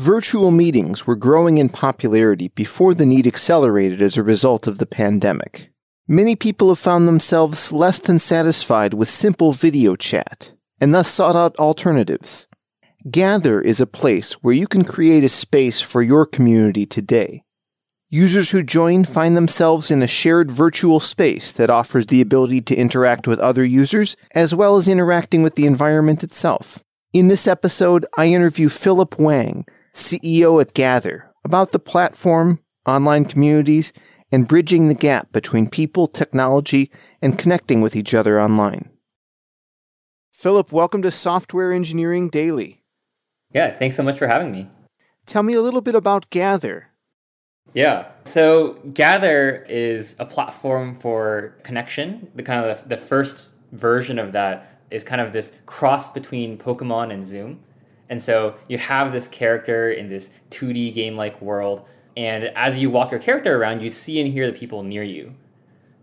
Virtual meetings were growing in popularity before the need accelerated as a result of the pandemic. Many people have found themselves less than satisfied with simple video chat, and thus sought out alternatives. Gather is a place where you can create a space for your community today. Users who join find themselves in a shared virtual space that offers the ability to interact with other users, as well as interacting with the environment itself. In this episode, I interview Phillip Wang, CEO at Gather, about the platform, online communities, and bridging the gap between people, technology, and connecting with each other online. Phillip, welcome to Software Engineering Daily. Yeah, thanks so much for having me. Tell me a little bit about Gather. Yeah. So Gather is a platform for connection. The first version of that is kind of this cross between Pokemon and Zoom. And so you have this character in this 2D game-like world. And as you walk your character around, you see and hear the people near you,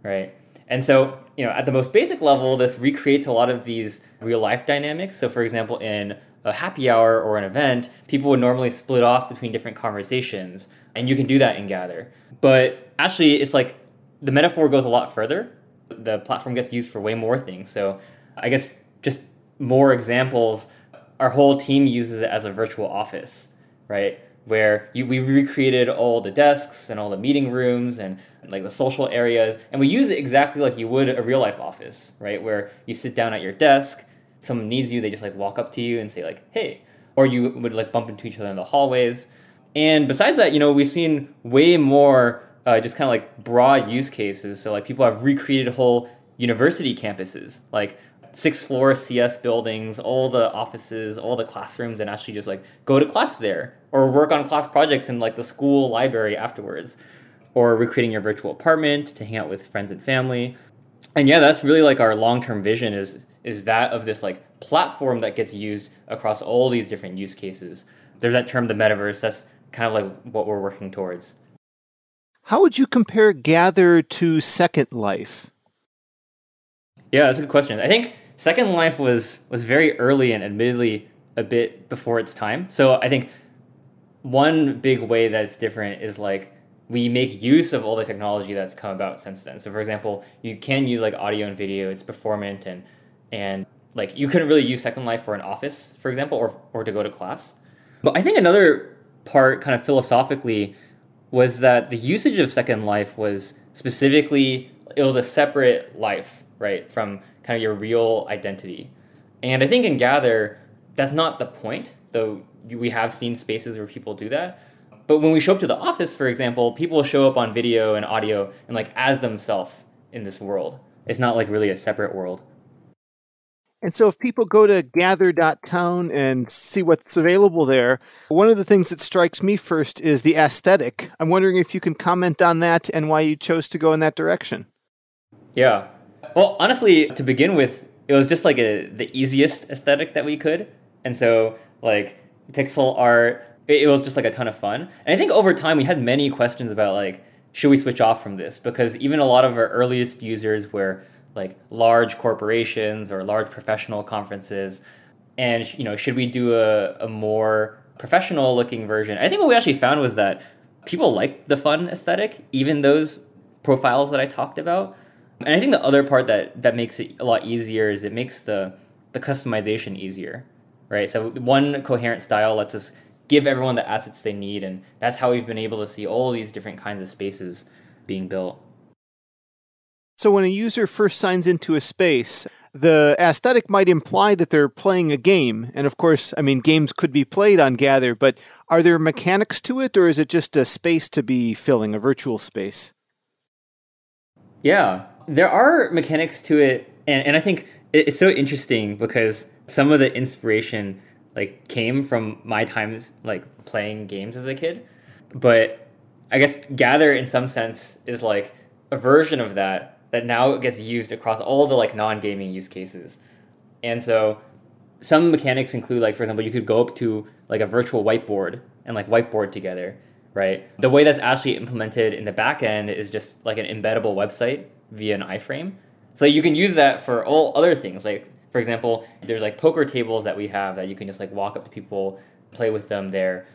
right? And so, at the most basic level, this recreates a lot of these real-life dynamics. So, for example, in a happy hour or an event, people would normally split off between different conversations. And you can do that in Gather. But actually, it's like the metaphor goes a lot further. The platform gets used for way more things. So I guess just more examples, our whole team uses it as a virtual office, right? Where we recreated all the desks and all the meeting rooms and like the social areas. And we use it exactly like you would a real life office, right? Where you sit down at your desk, someone needs you, they just like walk up to you and say like, hey, or you would like bump into each other in the hallways. And besides that, we've seen way more just kind of like broad use cases. So like people have recreated whole university campuses, like 6-floor CS buildings, all the offices, all the classrooms, and actually just like go to class there or work on class projects in like the school library afterwards, or recreating your virtual apartment to hang out with friends and family. And yeah, that's really like our long-term vision is that of this like platform that gets used across all these different use cases. There's that term, the metaverse. That's kind of like what we're working towards. How would you compare Gather to Second Life? Yeah, that's a good question. I think Second Life was very early and admittedly a bit before its time. So I think one big way that's different is like we make use of all the technology that's come about since then. So for example, you can use like audio and video, it's performant and like you couldn't really use Second Life for an office, for example, or to go to class. But I think another part kind of philosophically was that the usage of Second Life was specifically, it was a separate life, right, from kind of your real identity. And I think in Gather, that's not the point, though we have seen spaces where people do that. But when we show up to the office, for example, people show up on video and audio and like as themselves in this world. It's not like really a separate world. And so if people go to gather.town and see what's available there, one of the things that strikes me first is the aesthetic. I'm wondering if you can comment on that and why you chose to go in that direction. Yeah. Well, honestly, to begin with, it was just like the easiest aesthetic that we could. And so like pixel art, it was just like a ton of fun. And I think over time we had many questions about like, should we switch off from this? Because even a lot of our earliest users were like large corporations or large professional conferences. And, should we do a more professional looking version? I think what we actually found was that people liked the fun aesthetic, even those profiles that I talked about. And I think the other part that makes it a lot easier is it makes the customization easier, right? So one coherent style lets us give everyone the assets they need. And that's how we've been able to see all these different kinds of spaces being built. So when a user first signs into a space, the aesthetic might imply that they're playing a game. And of course, games could be played on Gather, but are there mechanics to it, or is it just a space to be filling, a virtual space? Yeah, there are mechanics to it. And I think it's so interesting because some of the inspiration like came from my times like playing games as a kid. But I guess Gather in some sense is like a version of that now gets used across all the like non-gaming use cases. And so some mechanics include like, for example, you could go up to like a virtual whiteboard and like whiteboard together, right? The way that's actually implemented in the back end is just like an embeddable website via an iframe. So you can use that for all other things. Like, for example, there's like poker tables that we have that you can just like walk up to people, play with them there.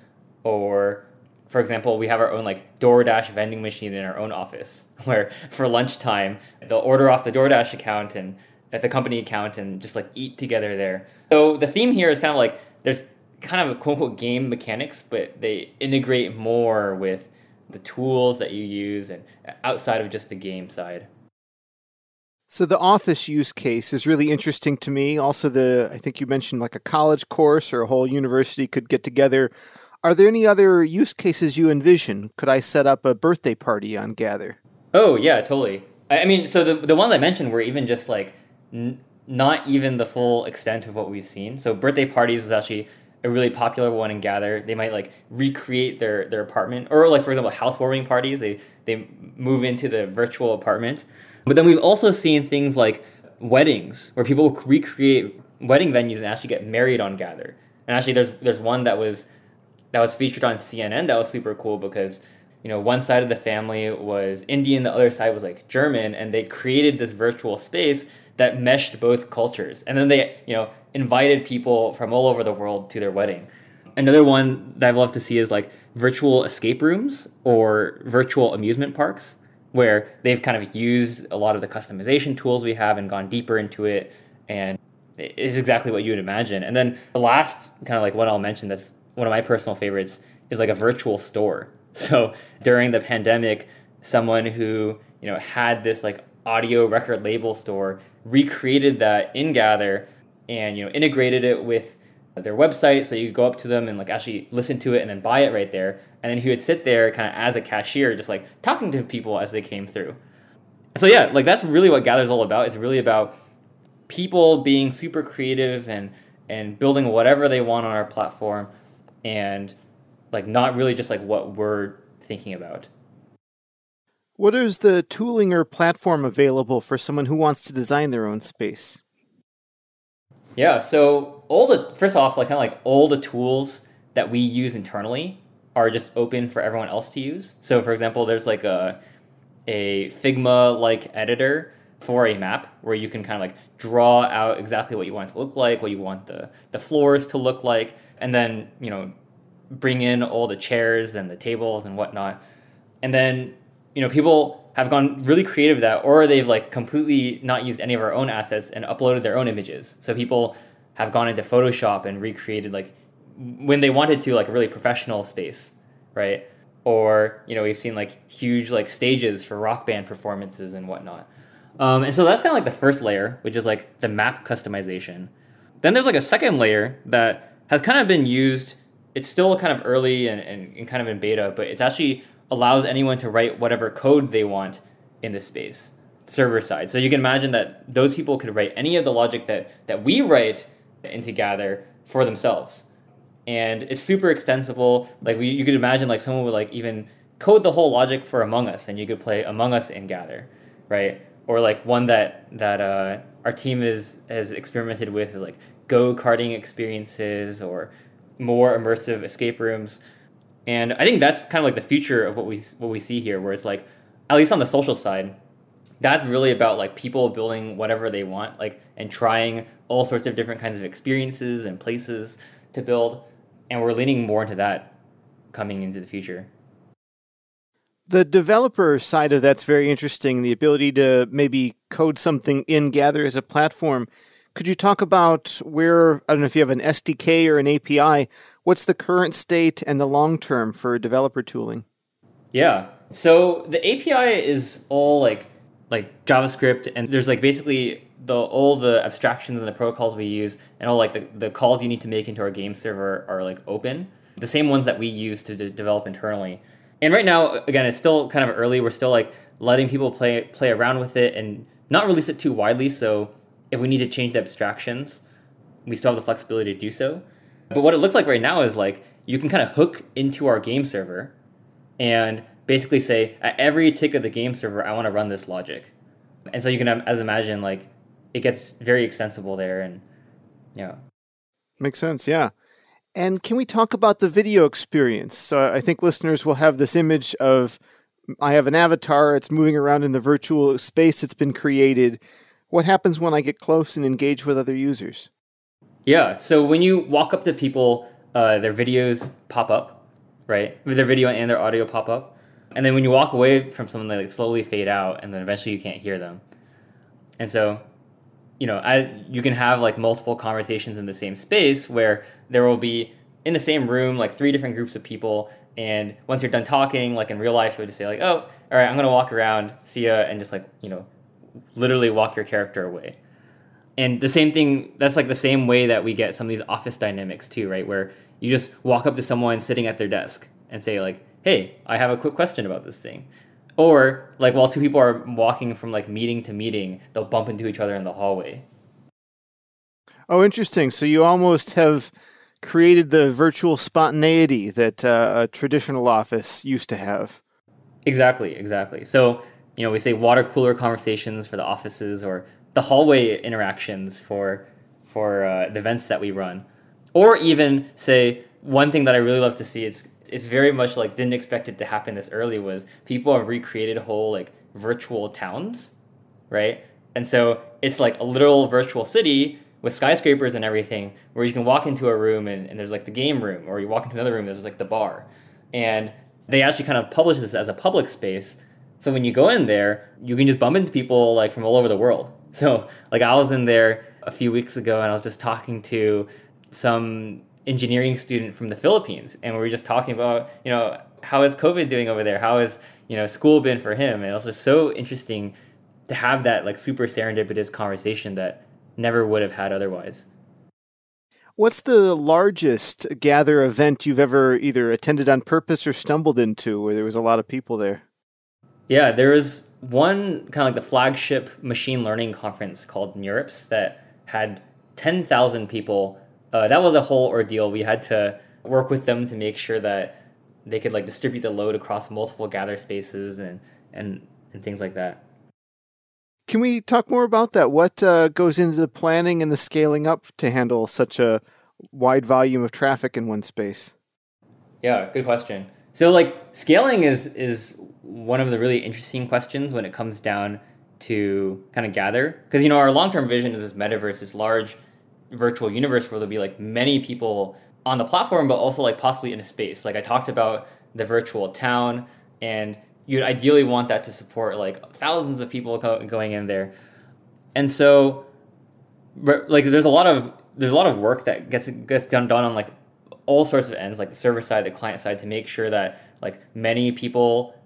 Or, for example, we have our own like DoorDash vending machine in our own office where for lunchtime, they'll order off the DoorDash account and at the company account and just like eat together there. So the theme here is kind of like there's kind of a quote unquote game mechanics, but they integrate more with the tools that you use and outside of just the game side. So the office use case is really interesting to me. Also, I think you mentioned like a college course or a whole university could get together. Are there any other use cases you envision? Could I set up a birthday party on Gather? Oh, yeah, totally. I mean, so the ones I mentioned were even just like not even the full extent of what we've seen. So birthday parties was actually a really popular one in Gather. They might like recreate their apartment or like, for example, housewarming parties. They move into the virtual apartment. But then we've also seen things like weddings, where people recreate wedding venues and actually get married on Gather. And actually, there's one that was featured on CNN that was super cool because, you know, one side of the family was Indian, the other side was like German, and they created this virtual space that meshed both cultures. And then they, you know, invited people from all over the world to their wedding. Another one that I'd love to see is like virtual escape rooms or virtual amusement parks, where they've kind of used a lot of the customization tools we have and gone deeper into it. And it's exactly what you would imagine. And then the last kind of like one I'll mention that's one of my personal favorites is like a virtual store. So during the pandemic, someone who, you know, had this like audio record label store recreated that in Gather and, you know, integrated it with their website. So you could go up to them and like actually listen to it and then buy it right there. And then he would sit there kind of as a cashier, just like talking to people as they came through. So yeah, like that's really what Gather's all about. It's really about people being super creative and building whatever they want on our platform and like not really just like what we're thinking about. What is the tooling or platform available for someone who wants to design their own space? Yeah, so all the tools that we use internally are just open for everyone else to use. So for example, there's like a Figma-like editor for a map where you can kind of like draw out exactly what you want it to look like, what you want the floors to look like, and then, you know, bring in all the chairs and the tables and whatnot. And then, you know, people have gone really creative with that, or they've like completely not used any of our own assets and uploaded their own images. So people have gone into Photoshop and recreated like when they wanted to, like a really professional space, right? Or, you know, we've seen like huge like stages for rock band performances and whatnot. And so that's kind of like the first layer, which is like the map customization. Then there's like a second layer that has kind of been used. It's still kind of early and kind of in beta, but it's actually allows anyone to write whatever code they want in this space, server side. So you can imagine that those people could write any of the logic that we write into Gather for themselves. And it's super extensible. Like you could imagine like someone would like even code the whole logic for Among Us and you could play Among Us in Gather, right? Or like one that our team has experimented with is like go-karting experiences or more immersive escape rooms. And I think that's kind of like the future of what we see here, where it's like, at least on the social side, that's really about like people building whatever they want, like, and trying all sorts of different kinds of experiences and places to build. And we're leaning more into that coming into the future. The developer side of that's very interesting, the ability to maybe code something in Gather as a platform. Could you talk about where, I don't know if you have an SDK or an API, what's the current state and the long term for developer tooling? Yeah, so the API is all like JavaScript, and there's like basically all the abstractions and the protocols we use and all like the calls you need to make into our game server are like open, the same ones that we use to develop internally. And right now, again, it's still kind of early. We're still like letting people play around with it and not release it too widely. So if we need to change the abstractions, we still have the flexibility to do so. But what it looks like right now is like you can kind of hook into our game server and basically say at every tick of the game server, I want to run this logic. And so you can, as imagine, like it gets very extensible there, and yeah. Makes sense, yeah. And can we talk about the video experience? So I think listeners will have this image of, I have an avatar, it's moving around in the virtual space that's been created. What happens when I get close and engage with other users? Yeah, so when you walk up to people, their videos pop up. right? With their video and their audio pop up. And then when you walk away from someone, they like slowly fade out, and then eventually you can't hear them. And so, you know, you can have like multiple conversations in the same space where there will be in the same room, like three different groups of people. And once you're done talking, like in real life, you would just say like, oh, all right, I'm going to walk around, see ya, and just like, you know, literally walk your character away. And the same thing, that's like the same way that we get some of these office dynamics too, right? Where you just walk up to someone sitting at their desk and say like, hey, I have a quick question about this thing. Or like while two people are walking from like meeting to meeting, they'll bump into each other in the hallway. Oh, interesting. So you almost have created the virtual spontaneity that a traditional office used to have. Exactly, exactly. So, you know, we say water cooler conversations for the offices, or the hallway interactions for the events that we run. Or even say one thing that I really love to see, it's very much like didn't expect it to happen this early, was people have recreated whole like virtual towns, right? And so it's like a literal virtual city with skyscrapers and everything, where you can walk into a room and there's like the game room, or you walk into another room, there's like the bar. And they actually kind of publish this as a public space. So when you go in there, you can just bump into people like from all over the world. So like I was in there a few weeks ago and I was just talking to some engineering student from the Philippines. And we were just talking about, you know, how is COVID doing over there? How has, you know, school been for him? And it was just so interesting to have that like super serendipitous conversation that never would have had otherwise. What's the largest Gather event you've ever either attended on purpose or stumbled into where there was a lot of people there? Yeah, there was one kind of like the flagship machine learning conference called NeurIPS that had 10,000 people. That was a whole ordeal. We had to work with them to make sure that they could like distribute the load across multiple Gather spaces and things like that. Can we talk more about that? What goes into the planning and the scaling up to handle such a wide volume of traffic in one space? Yeah, good question. So like scaling is one of the really interesting questions when it comes down to kind of Gather. Because, you know, our long-term vision is this metaverse, this large virtual universe where there'll be like many people on the platform, but also like possibly in a space. Like I talked about the virtual town, and you'd ideally want that to support like thousands of people going in there. And so like there's a lot of work that gets done on like all sorts of ends, like the server side, the client side, to make sure that like many people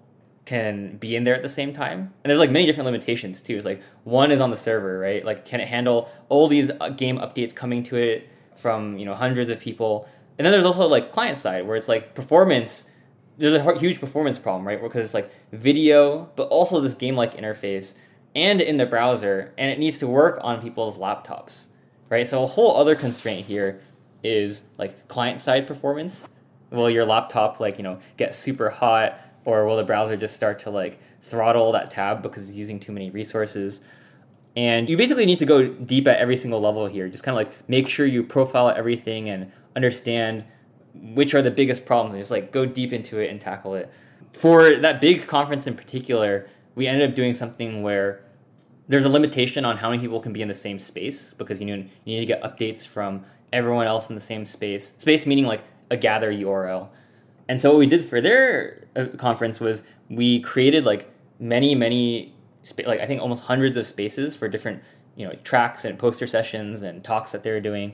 can be in there at the same time. And there's like many different limitations too. It's like one is on the server, right? Like can it handle all these game updates coming to it from, you know, hundreds of people? And then there's also like client side where it's like performance. There's a huge performance problem, right? Because it's like video, but also this game-like interface and in the browser, and it needs to work on people's laptops, right? So a whole other constraint here is like client-side performance. Will your laptop like, you know, get super hot, or will the browser just start to like throttle that tab because it's using too many resources? And you basically need to go deep at every single level here. Just kind of like make sure you profile everything and understand which are the biggest problems, and just like go deep into it and tackle it. For that big conference in particular, we ended up doing something where there's a limitation on how many people can be in the same space, because you need to get updates from everyone else in the same space. Space meaning like a Gather URL. And so what we did for their conference was we created like like I think almost hundreds of spaces for different, you know, tracks and poster sessions and talks that they were doing.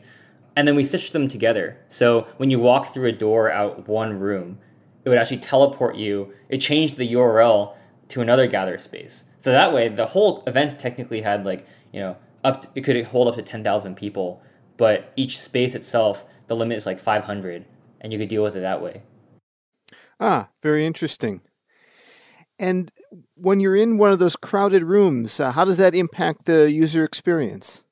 And then we stitched them together. So when you walk through a door out one room, it would actually teleport you. It changed the URL to another Gather space. So that way, the whole event technically had like, you know, it could hold up to 10,000 people, but each space itself, the limit is like 500, and you could deal with it that way. Ah, very interesting. And when you're in one of those crowded rooms, how does that impact the user experience?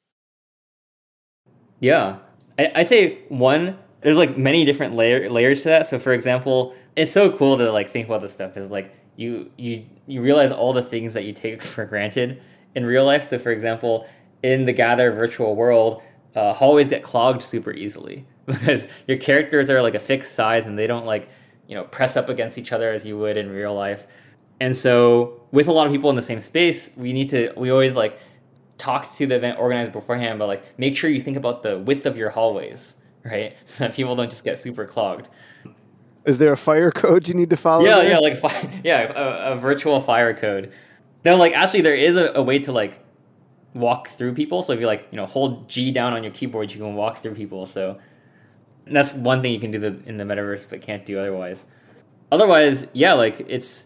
Yeah. I'd say one, there's like many different layers to that. So for example, it's so cool to like think about this stuff, because like you realize all the things that you take for granted in real life. So for example, in the Gather virtual world, hallways get clogged super easily because your characters are like a fixed size and they don't like, you know, press up against each other as you would in real life. And so with a lot of people in the same space, we always like talk to the event organized beforehand, but like make sure you think about the width of your hallways, right? So that people don't just get super clogged. Is there a fire code you need to follow? Yeah, there? Yeah, a virtual fire code. No, like actually, there is a way to like walk through people. So if you hold G down on your keyboard, you can walk through people. So that's one thing you can do in the metaverse, but can't do otherwise. Otherwise, yeah, it's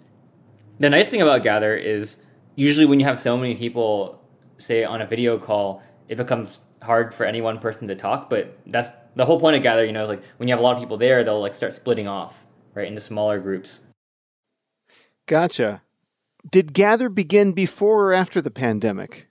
the nice thing about Gather is usually when you have so many people, say on a video call, it becomes hard for any one person to talk. But that's the whole point of Gather, is when you have a lot of people there, they'll start splitting off, right, into smaller groups. Gotcha. Did Gather begin before or after the pandemic?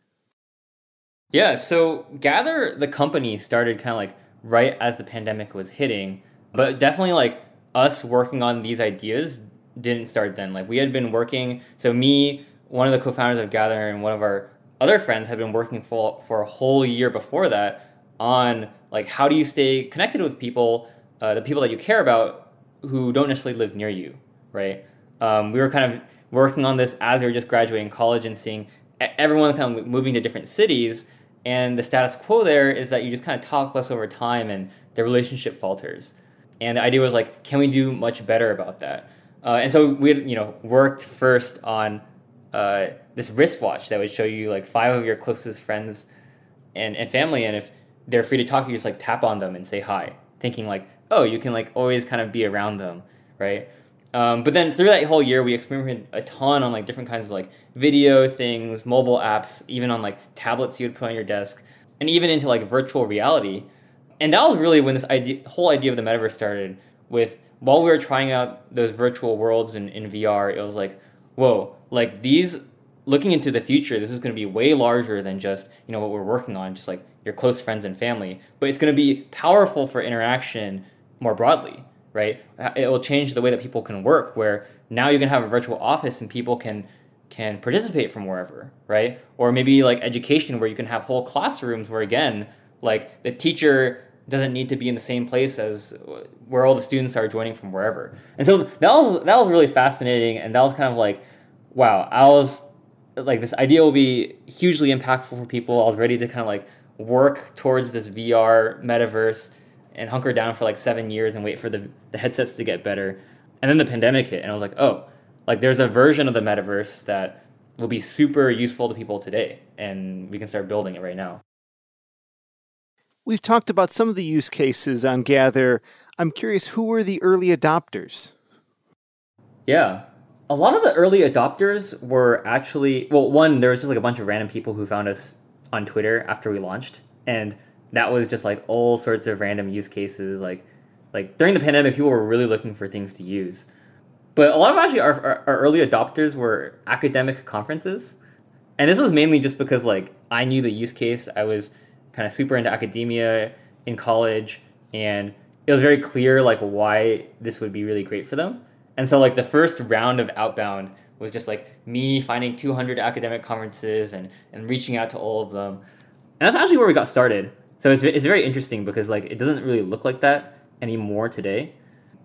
Yeah, so Gather, the company, started kind of right as the pandemic was hitting, but definitely us working on these ideas didn't start then. We had been working, so me, one of the co-founders of Gather, and one of our other friends had been working for a whole year before that on how do you stay connected with people, the people that you care about who don't necessarily live near you, right? We were kind of working on this as we were just graduating college and seeing everyone kind of moving to different cities, and the status quo there is that you just kind of talk less over time and the relationship falters. And the idea was can we do much better about that? And so we worked first on this wristwatch that would show you 5 of your closest friends and family, and if they're free to talk, you just tap on them and say hi, thinking oh, you can always kind of be around them, right? But then through that whole year, we experimented a ton on different kinds of video things, mobile apps, even on tablets you would put on your desk, and even into virtual reality. And that was really when this whole idea of the metaverse started with, while we were trying out those virtual worlds in VR, it was whoa, these, looking into the future, this is going to be way larger than just, what we're working on, just your close friends and family, but it's going to be powerful for interaction more broadly, right? It will change the way that people can work, where now you can have a virtual office and people can participate from wherever, right? Or maybe education, where you can have whole classrooms where, again, the teacher doesn't need to be in the same place as where all the students are joining from wherever. And so that was really fascinating. And that was kind of wow, I was this idea will be hugely impactful for people. I was ready to kind of work towards this VR metaverse and hunker down for 7 years and wait for the headsets to get better. And then the pandemic hit, and I was there's a version of the metaverse that will be super useful to people today, and we can start building it right now. We've talked about some of the use cases on Gather. I'm curious, who were the early adopters? Yeah. A lot of the early adopters were actually, one, there was just a bunch of random people who found us on Twitter after we launched. And that was just all sorts of random use cases. Like during the pandemic, people were really looking for things to use. But a lot of actually our early adopters were academic conferences. And this was mainly just because I knew the use case. I was kind of super into academia in college, and it was very clear why this would be really great for them. And so the first round of outbound was just me finding 200 academic conferences and reaching out to all of them. And that's actually where we got started. So it's very interesting because it doesn't really look like that anymore today,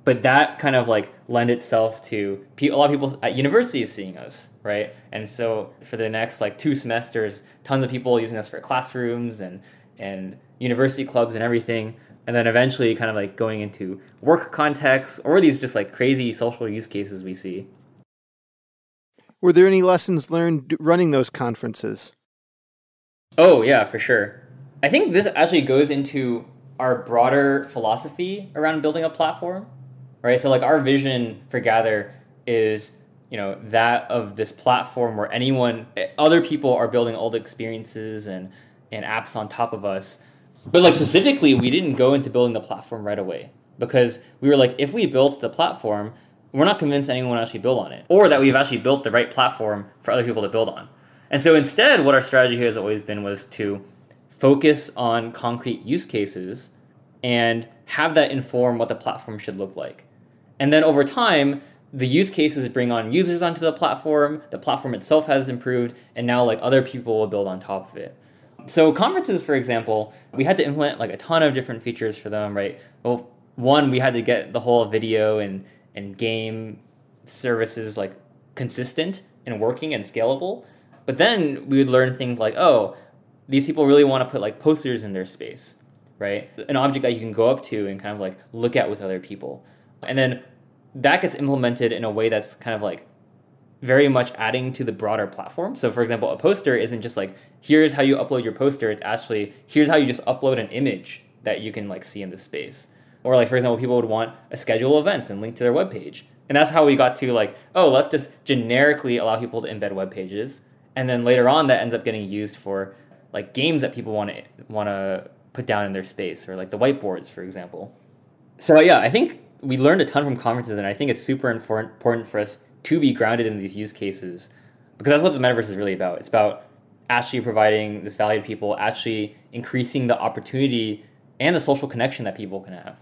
but that kind of lend itself to a lot of people at universities seeing us, right? And so for the next 2 semesters, tons of people using us for classrooms and university clubs and everything, and then eventually kind of going into work contexts or these just crazy social use cases we see. Were there any lessons learned running those conferences? Oh, yeah, for sure. I think this actually goes into our broader philosophy around building a platform, right? So our vision for Gather is, that of this platform where other people are building old experiences and apps on top of us. But specifically, we didn't go into building the platform right away because we were if we built the platform, we're not convinced anyone will actually build on it or that we've actually built the right platform for other people to build on. And so instead, what our strategy here has always been was to focus on concrete use cases and have that inform what the platform should look like. And then over time, the use cases bring on users onto the platform itself has improved, and now other people will build on top of it. So conferences, for example, we had to implement a ton of different features for them, right? Well, one, we had to get the whole video and game services consistent and working and scalable. But then we would learn things oh, these people really want to put posters in their space, right? An object that you can go up to and kind of look at with other people. And then that gets implemented in a way that's kind of like very much adding to the broader platform. So for example, a poster isn't just like, here's how you upload your poster. It's actually, here's how you just upload an image that you can like see in this space. Or like, for example, people would want a schedule of events and link to their web page. And that's how we got to like, oh, let's just generically allow people to embed web pages. And then later on, that ends up getting used for like games that people want to put down in their space, or like the whiteboards, for example. So yeah, I think we learned a ton from conferences, and I think it's super important for us to be grounded in these use cases, because that's what the metaverse is really about. It's about actually providing this value to people, actually increasing the opportunity and the social connection that people can have.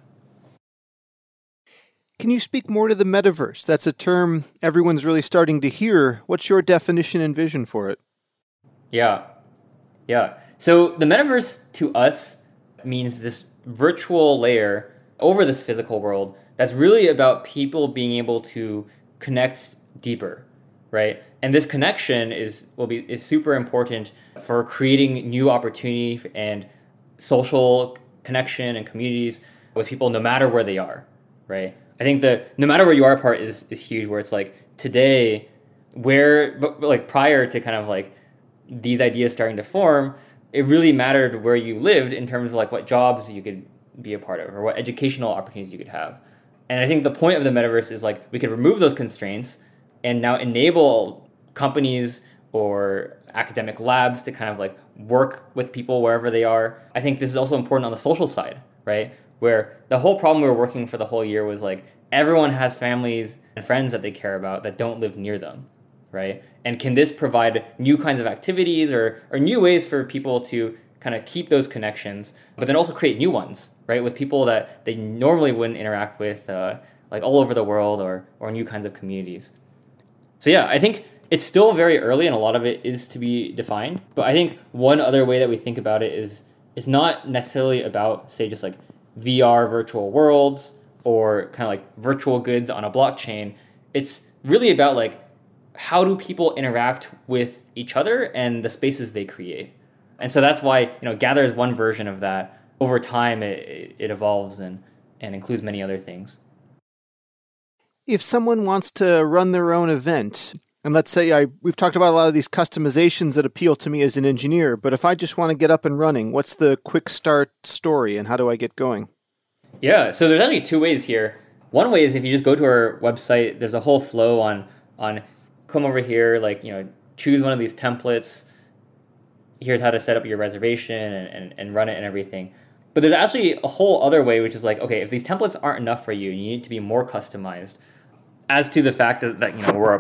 Can you speak more to the metaverse? That's a term everyone's really starting to hear. What's your definition and vision for it? Yeah. So the metaverse to us means this virtual layer over this physical world that's really about people being able to connect deeper, right? And this connection is super important for creating new opportunity and social connection and communities with people no matter where they are, right? I think the no matter where you are part is huge, where it's like today, but prior to kind of like these ideas starting to form, it really mattered where you lived in terms of like what jobs you could be a part of or what educational opportunities you could have. And I think the point of the metaverse is like we could remove those constraints and now enable companies or academic labs to kind of like work with people wherever they are. I think this is also important on the social side, right? Where the whole problem we were working for the whole year was like everyone has families and friends that they care about that don't live near them, right? And can this provide new kinds of activities or new ways for people to kind of keep those connections, but then also create new ones, right? With people that they normally wouldn't interact with, like all over the world or new kinds of communities. So yeah, I think it's still very early and a lot of it is to be defined. But I think one other way that we think about it is not necessarily about, say, just like VR virtual worlds or kind of like virtual goods on a blockchain. It's really about like, how do people interact with each other and the spaces they create? And so that's why, Gather is one version of that. Over time, it evolves and includes many other things. If someone wants to run their own event, and let's say we've talked about a lot of these customizations that appeal to me as an engineer, but if I just want to get up and running, what's the quick start story and how do I get going? Yeah, so there's actually two ways here. One way is if you just go to our website, there's a whole flow on come over here, like, choose one of these templates. Here's how to set up your reservation and run it and everything. But there's actually a whole other way, which is like, okay, if these templates aren't enough for you, you need to be more customized. As to the fact that we're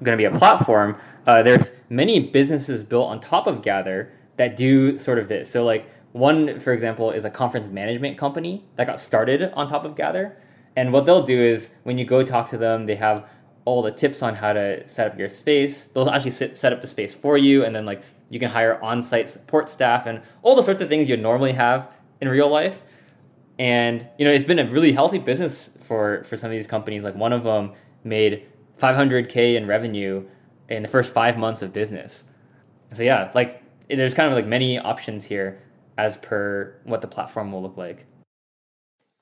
going to be a platform, there's many businesses built on top of Gather that do sort of this. So like one, for example, is a conference management company that got started on top of Gather. And what they'll do is when you go talk to them, they have all the tips on how to set up your space. They'll actually set up the space for you, and then like you can hire on-site support staff and all the sorts of things you normally have in real life. And it's been a really healthy business for some of these companies. Like one of them made $500K in revenue in the first 5 months of business. So yeah, like there's kind of like many options here as per what the platform will look like.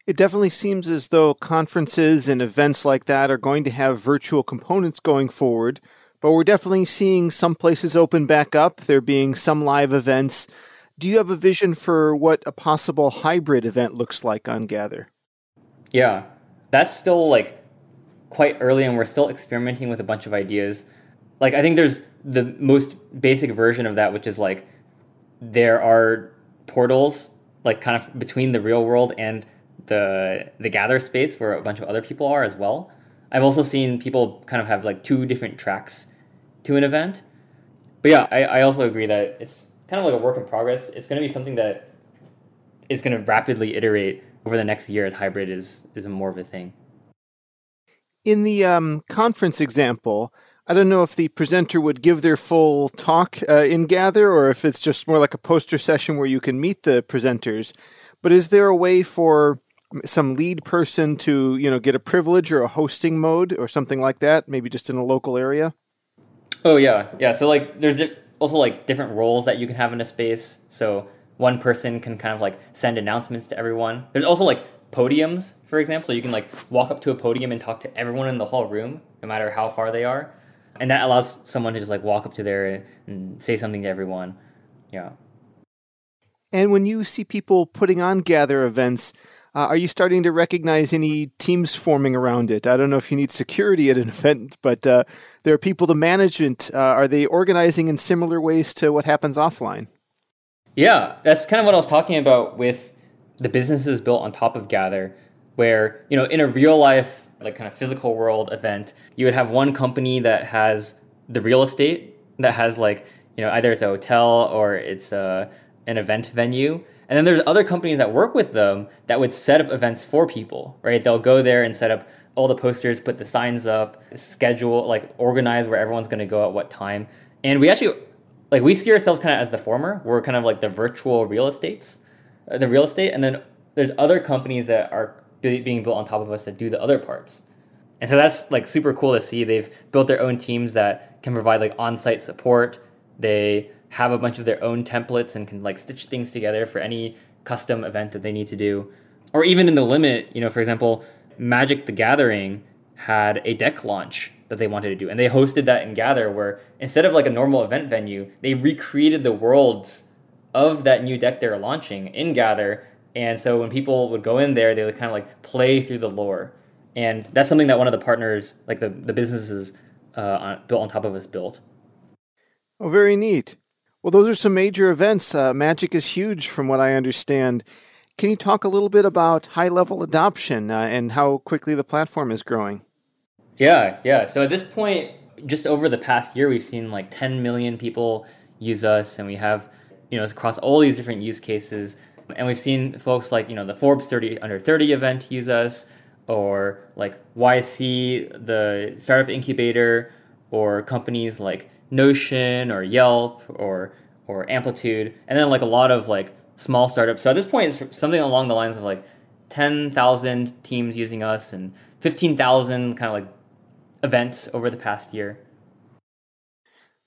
It definitely seems as though conferences and events like that are going to have virtual components going forward, but we're definitely seeing some places open back up, there being some live events. Do you have a vision for what a possible hybrid event looks like on Gather? Yeah, that's still like quite early and we're still experimenting with a bunch of ideas. Like I think there's the most basic version of that, which is like there are portals like kind of between the real world and the Gather space where a bunch of other people are as well. I've also seen people kind of have like two different tracks to an event. But yeah, I also agree that it's kind of like a work in progress. It's going to be something that is going to rapidly iterate over the next year as hybrid is more of a thing. In the conference example, I don't know if the presenter would give their full talk in Gather or if it's just more like a poster session where you can meet the presenters. But is there a way for some lead person to, get a privilege or a hosting mode or something like that, maybe just in a local area? Oh, yeah. Yeah. So like there's also like different roles that you can have in a space. So one person can kind of like send announcements to everyone. There's also like podiums, for example. So you can like walk up to a podium and talk to everyone in the whole room, no matter how far they are. And that allows someone to just like walk up to there and say something to everyone. Yeah. And when you see people putting on Gather events, are you starting to recognize any teams forming around it? I don't know if you need security at an event, but there are people to manage it. Are they organizing in similar ways to what happens offline? Yeah, that's kind of what I was talking about with the businesses built on top of Gather, where, you know, in a real life, like kind of physical world event, you would have one company that has the real estate, that has like, you know, either it's a hotel or it's an event venue. And then there's other companies that work with them that would set up events for people, right? They'll go there and set up all the posters, put the signs up, schedule, like organize where everyone's going to go at what time. And we actually, like, we see ourselves kind of as the former. We're kind of like the virtual real estate. And then there's other companies that are being built on top of us that do the other parts. And so that's like super cool to see. They've built their own teams that can provide like on-site support. They have a bunch of their own templates and can like stitch things together for any custom event that they need to do. Or even in the limit, you know, for example, Magic the Gathering had a deck launch that they wanted to do. And they hosted that in Gather, where instead of like a normal event venue, they recreated the worlds of that new deck they're launching in Gather. And so when people would go in there, they would kind of like play through the lore. And that's something that one of the partners, like the businesses built on top of us built. Oh, very neat. Well, those are some major events. Magic is huge from what I understand. Can you talk a little bit about high-level adoption and how quickly the platform is growing? Yeah. So at this point, just over the past year, we've seen like 10 million people use us, and we have, you know, across all these different use cases. And we've seen folks like, you know, the Forbes 30 under 30 event use us, or like YC, the startup incubator, or companies like Notion or Yelp or Amplitude, and then like a lot of like small startups. So at this point, it's something along the lines of like 10,000 teams using us and 15,000 kind of like events over the past year.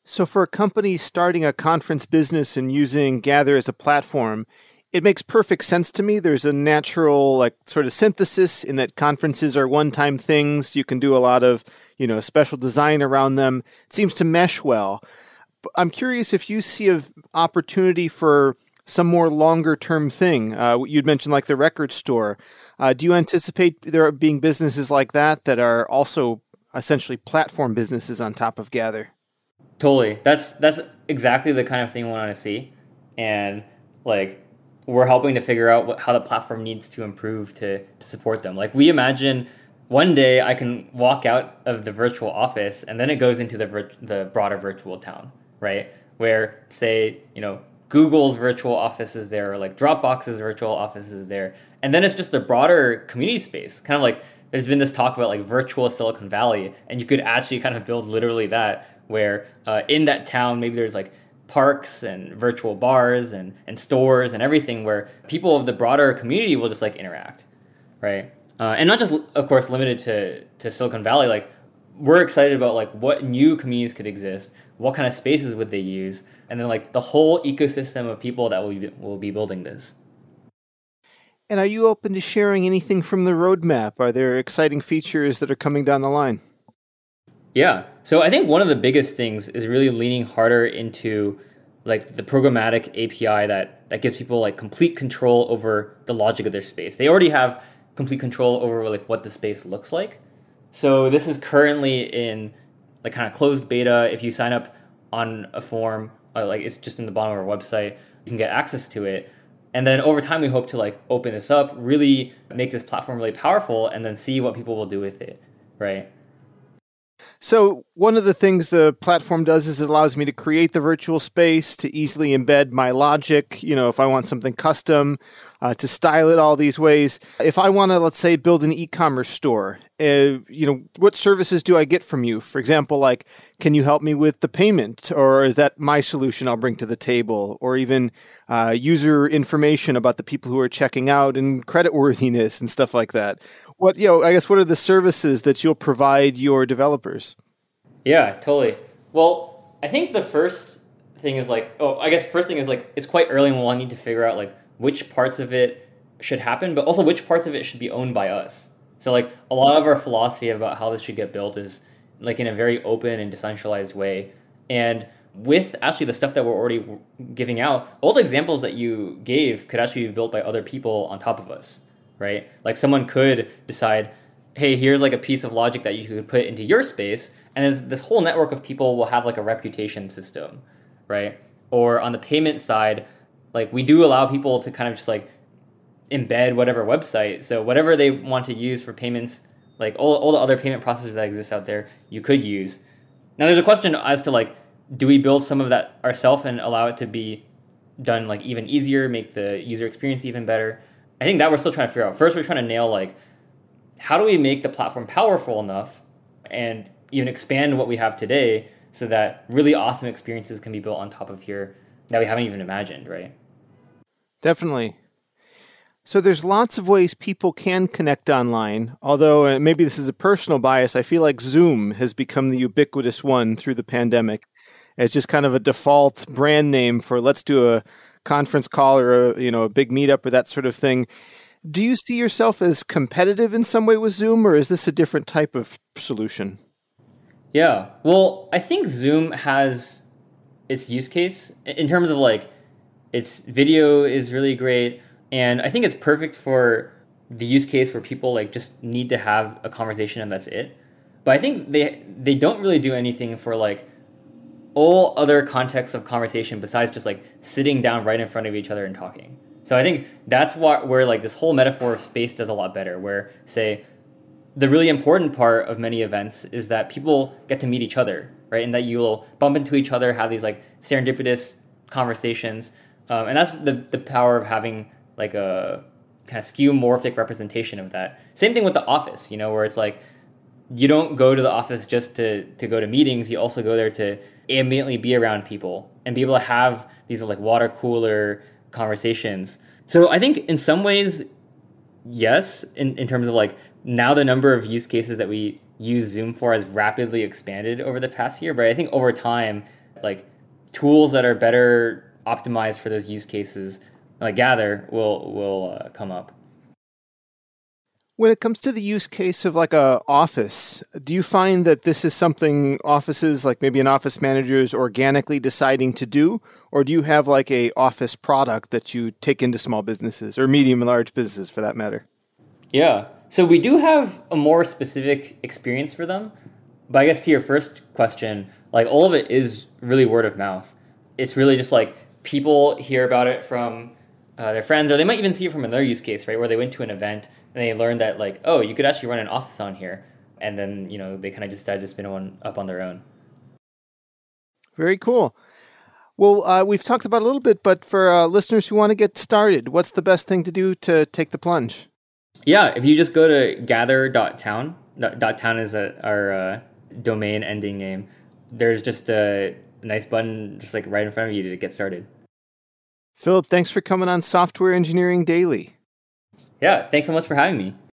So for a company starting a conference business and using Gather as a platform, it makes perfect sense to me. There's a natural like sort of synthesis in that conferences are one-time things. You can do a lot of, you know, special design around them. It seems to mesh well. But I'm curious if you see an opportunity for some more longer-term thing. You'd mentioned like the record store. Do you anticipate there being businesses like that that are also essentially platform businesses on top of Gather? Totally. That's exactly the kind of thing we want to see. And like, we're helping to figure out how the platform needs to improve to support them. Like, we imagine one day I can walk out of the virtual office and then it goes into the broader virtual town, right? Where, say, you know, Google's virtual office is there, or like Dropbox's virtual office is there. And then it's just the broader community space. Kind of like, there's been this talk about like virtual Silicon Valley, and you could actually kind of build literally that, where in that town, maybe there's like parks and virtual bars and stores and everything, where people of the broader community will just like interact, right? And not just, of course, limited to Silicon Valley. Like, we're excited about like what new communities could exist, what kind of spaces would they use, and then like the whole ecosystem of people that will be building this. And are you open to sharing anything from the roadmap? Are there exciting features that are coming down the line? Yeah. So I think one of the biggest things is really leaning harder into like the programmatic API that gives people like complete control over the logic of their space. They already have complete control over like what the space looks like. So this is currently in like kind of closed beta. If you sign up on a form, like it's just in the bottom of our website, you can get access to it. And then over time, we hope to like open this up, really make this platform really powerful, and then see what people will do with it, right? So one of the things the platform does is it allows me to create the virtual space, to easily embed my logic, you know, if I want something custom, to style it all these ways. If I want to, let's say, build an e-commerce store, you know, what services do I get from you? For example, like, can you help me with the payment? Or is that my solution I'll bring to the table? Or even user information about the people who are checking out and creditworthiness and stuff like that. What, you know, I guess, what are the services that you'll provide your developers? Yeah, totally. Well, I think the first thing is like, it's quite early and we'll need to figure out like which parts of it should happen, but also which parts of it should be owned by us. So like a lot of our philosophy about how this should get built is like in a very open and decentralized way. And with actually the stuff that we're already giving out, all the examples that you gave could actually be built by other people on top of us, right? Like someone could decide, hey, here's like a piece of logic that you could put into your space. And this whole network of people will have like a reputation system, right? Or on the payment side, like we do allow people to kind of just like embed whatever website. So whatever they want to use for payments, like all the other payment processors that exist out there, you could use. Now there's a question as to like, do we build some of that ourselves and allow it to be done like even easier, make the user experience even better? I think that we're still trying to figure out. First, we're trying to nail like, how do we make the platform powerful enough and even expand what we have today so that really awesome experiences can be built on top of here that we haven't even imagined, right? Definitely. So there's lots of ways people can connect online, although maybe this is a personal bias. I feel like Zoom has become the ubiquitous one through the pandemic as just kind of a default brand name for let's do a conference call or a big meetup or that sort of thing. Do you see yourself as competitive in some way with Zoom, or is this a different type of solution? Yeah, well, I think Zoom has its use case in terms of like its video is really great. And I think it's perfect for the use case where people like just need to have a conversation and that's it. But I think they don't really do anything for like all other contexts of conversation besides just like sitting down right in front of each other and talking. So I think that's where like this whole metaphor of space does a lot better, where say the really important part of many events is that people get to meet each other, right? And that you'll bump into each other, have these like serendipitous conversations. And that's the power of having like a kind of skeuomorphic representation of that. Same thing with the office, where it's like, you don't go to the office just to go to meetings. You also go there to immediately be around people and be able to have these like water cooler conversations. So I think in some ways, yes, in terms of like now the number of use cases that we use Zoom for has rapidly expanded over the past year. But I think over time, like tools that are better optimized for those use cases like Gather will come up. When it comes to the use case of like a office, do you find that this is something offices, like maybe an office manager is organically deciding to do, or do you have like a office product that you take into small businesses or medium and large businesses for that matter? Yeah, so we do have a more specific experience for them. But I guess to your first question, like all of it is really word of mouth. It's really just like people hear about it from their friends, or they might even see it from another use case, right? Where they went to an event and they learned that like, oh, you could actually run an office on here. And then, they kind of just decided to spin one up on their own. Very cool. Well, we've talked about it a little bit, but for listeners who want to get started, what's the best thing to do to take the plunge? Yeah, if you just go to gather.town, .town is our domain ending name. There's just a nice button just like right in front of you to get started. Phillip, thanks for coming on Software Engineering Daily. Yeah, thanks so much for having me.